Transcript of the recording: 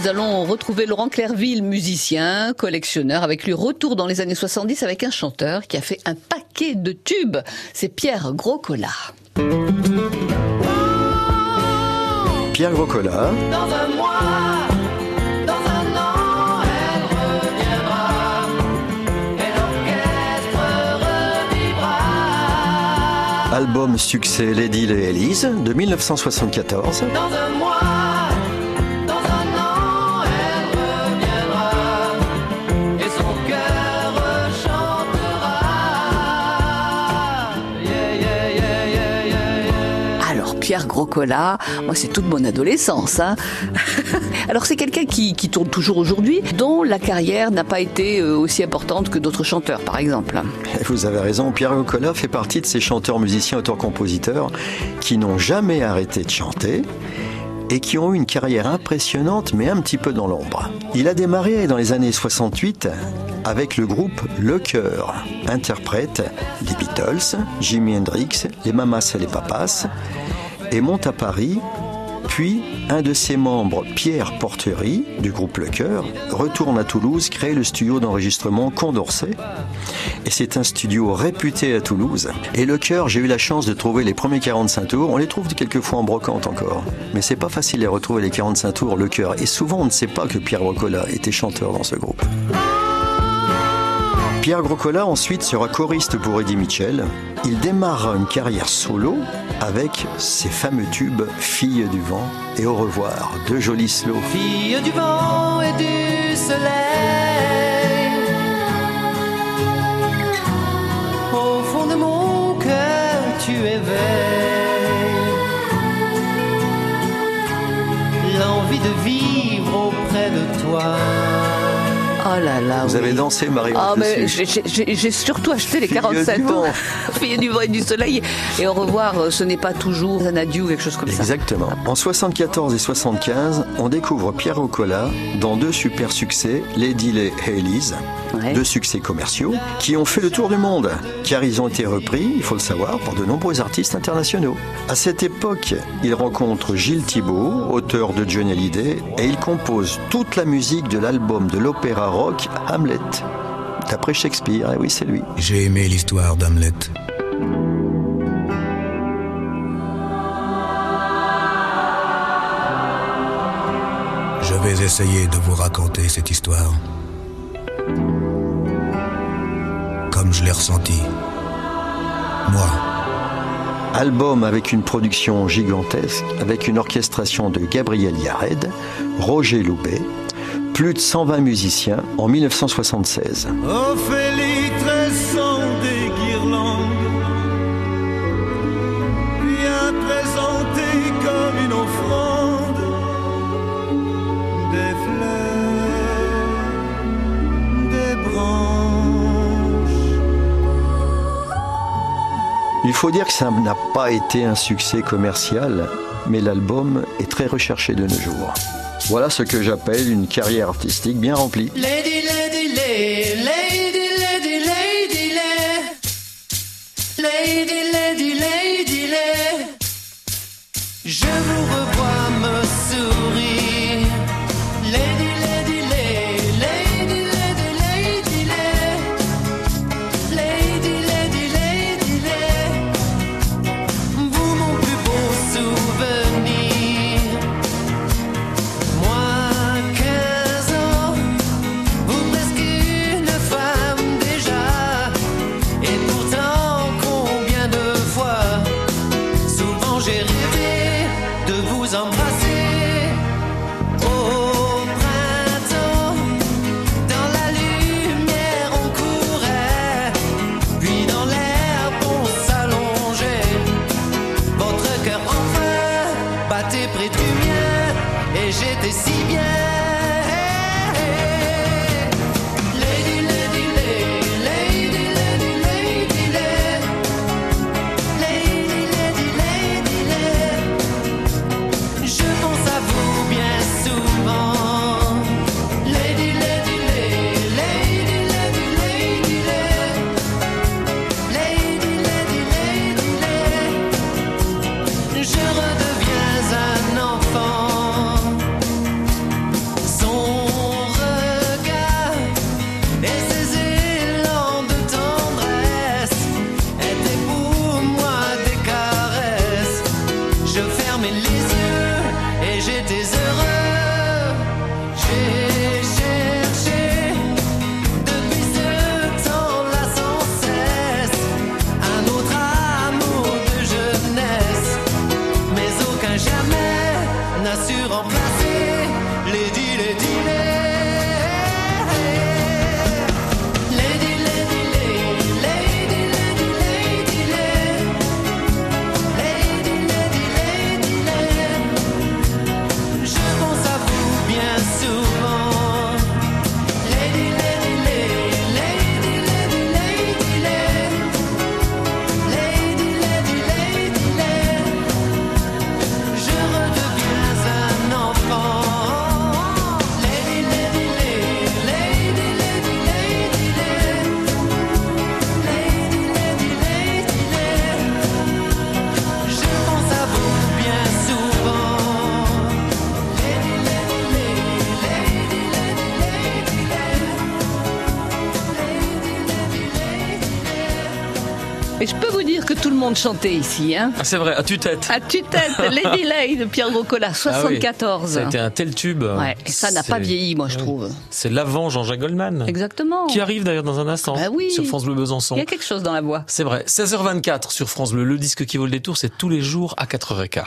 nous allons retrouver Laurent Clerville, musicien, collectionneur, avec lui retour dans les années 70 avec un chanteur qui a fait un paquet de tubes, c'est Pierre Groscolas. Pierre Groscolas. Dans un mois, dans un an, elle reviendra et l'orchestre revivra. Album succès Lady L'Elise de 1974. Dans un mois, dans un an, elle reviendra et son cœur chantera. Yeah, yeah, yeah, yeah, yeah, yeah. Alors Pierre Groscolas, moi c'est toute mon adolescence, hein. Alors c'est quelqu'un qui tourne toujours aujourd'hui, dont la carrière n'a pas été aussi importante que d'autres chanteurs par exemple. Vous avez raison, Pierre Groscolas fait partie de ces chanteurs, musiciens, auteurs-compositeurs qui n'ont jamais arrêté de chanter et qui ont eu une carrière impressionnante mais un petit peu dans l'ombre. Il a démarré dans les années 68 avec le groupe Le Cœur, interprète les Beatles, Jimi Hendrix, les Mamas et les Papas, et monte à Paris. Puis, un de ses membres, Pierre Porterie, du groupe Le Cœur, retourne à Toulouse, crée le studio d'enregistrement Condorcet. Et c'est un studio réputé à Toulouse. Et Le Cœur, j'ai eu la chance de trouver les premiers 45 tours. On les trouve quelquefois en brocante encore. Mais c'est pas facile de retrouver les 45 tours, Le Cœur. Et souvent, on ne sait pas que Pierre Groscolas était chanteur dans ce groupe. Pierre Groscolas ensuite sera choriste pour Eddie Mitchell. Il démarre une carrière solo avec ses fameux tubes Fille du vent et Au revoir, deux jolis slows. Fille du vent et du soleil, au fond de mon cœur tu éveilles l'envie de vivre auprès de toi. Oh là là, vous oui. avez dansé, Marie. Ah, mais j'ai surtout acheté les 45 tours. Fille du vent et du soleil. Et Au revoir, ce n'est pas toujours un adieu ou quelque chose comme Exactement. Ça. Exactement. En 74 et 75, on découvre Pierre Groscolas dans deux super succès, Lady L'Elise, ouais. deux succès commerciaux, qui ont fait le tour du monde, car ils ont été repris, il faut le savoir, par de nombreux artistes internationaux. À cette époque, il rencontre Gilles Thibault, auteur de Johnny Hallyday, et il compose toute la musique de l'album de l'opéra rock Hamlet, d'après Shakespeare, et oui c'est lui. J'ai aimé l'histoire d'Hamlet. Je vais essayer de vous raconter cette histoire comme je l'ai ressentie, moi. Album avec une production gigantesque, avec une orchestration de Gabriel Yared, Roger Loubet, plus de 120 musiciens en 1976. Ophélie tressant des guirlandes, bien présentée comme une offrande, des fleurs, des branches. Il faut dire que ça n'a pas été un succès commercial, mais l'album est très recherché de nos jours. Voilà ce que j'appelle une carrière artistique bien remplie. Lady, lady, lady, lady, lady, lady, lady, lady, lady, lady, je vous revois me sourire. Lady, lady, lady, lady, lady, lady, lady, lady, lady, vous mon plus beau souvenir. Moi 15 ans, vous presque une femme. Chanter ici, hein. Ah, c'est vrai, à tue-tête. À tue-tête, Lady L'Elise de Pierre Groscolas, 74. Ça a été un tel tube. Ouais, et ça n'a pas vieilli, moi, je trouve. C'est l'avant Jean-Jacques Goldman. Exactement. Qui arrive d'ailleurs dans un instant, bah oui, sur France Bleu Besançon. Il y a quelque chose dans la voix. C'est vrai. 16h24 sur France Bleu. Le disque qui vaut le détour, c'est tous les jours à 4h15.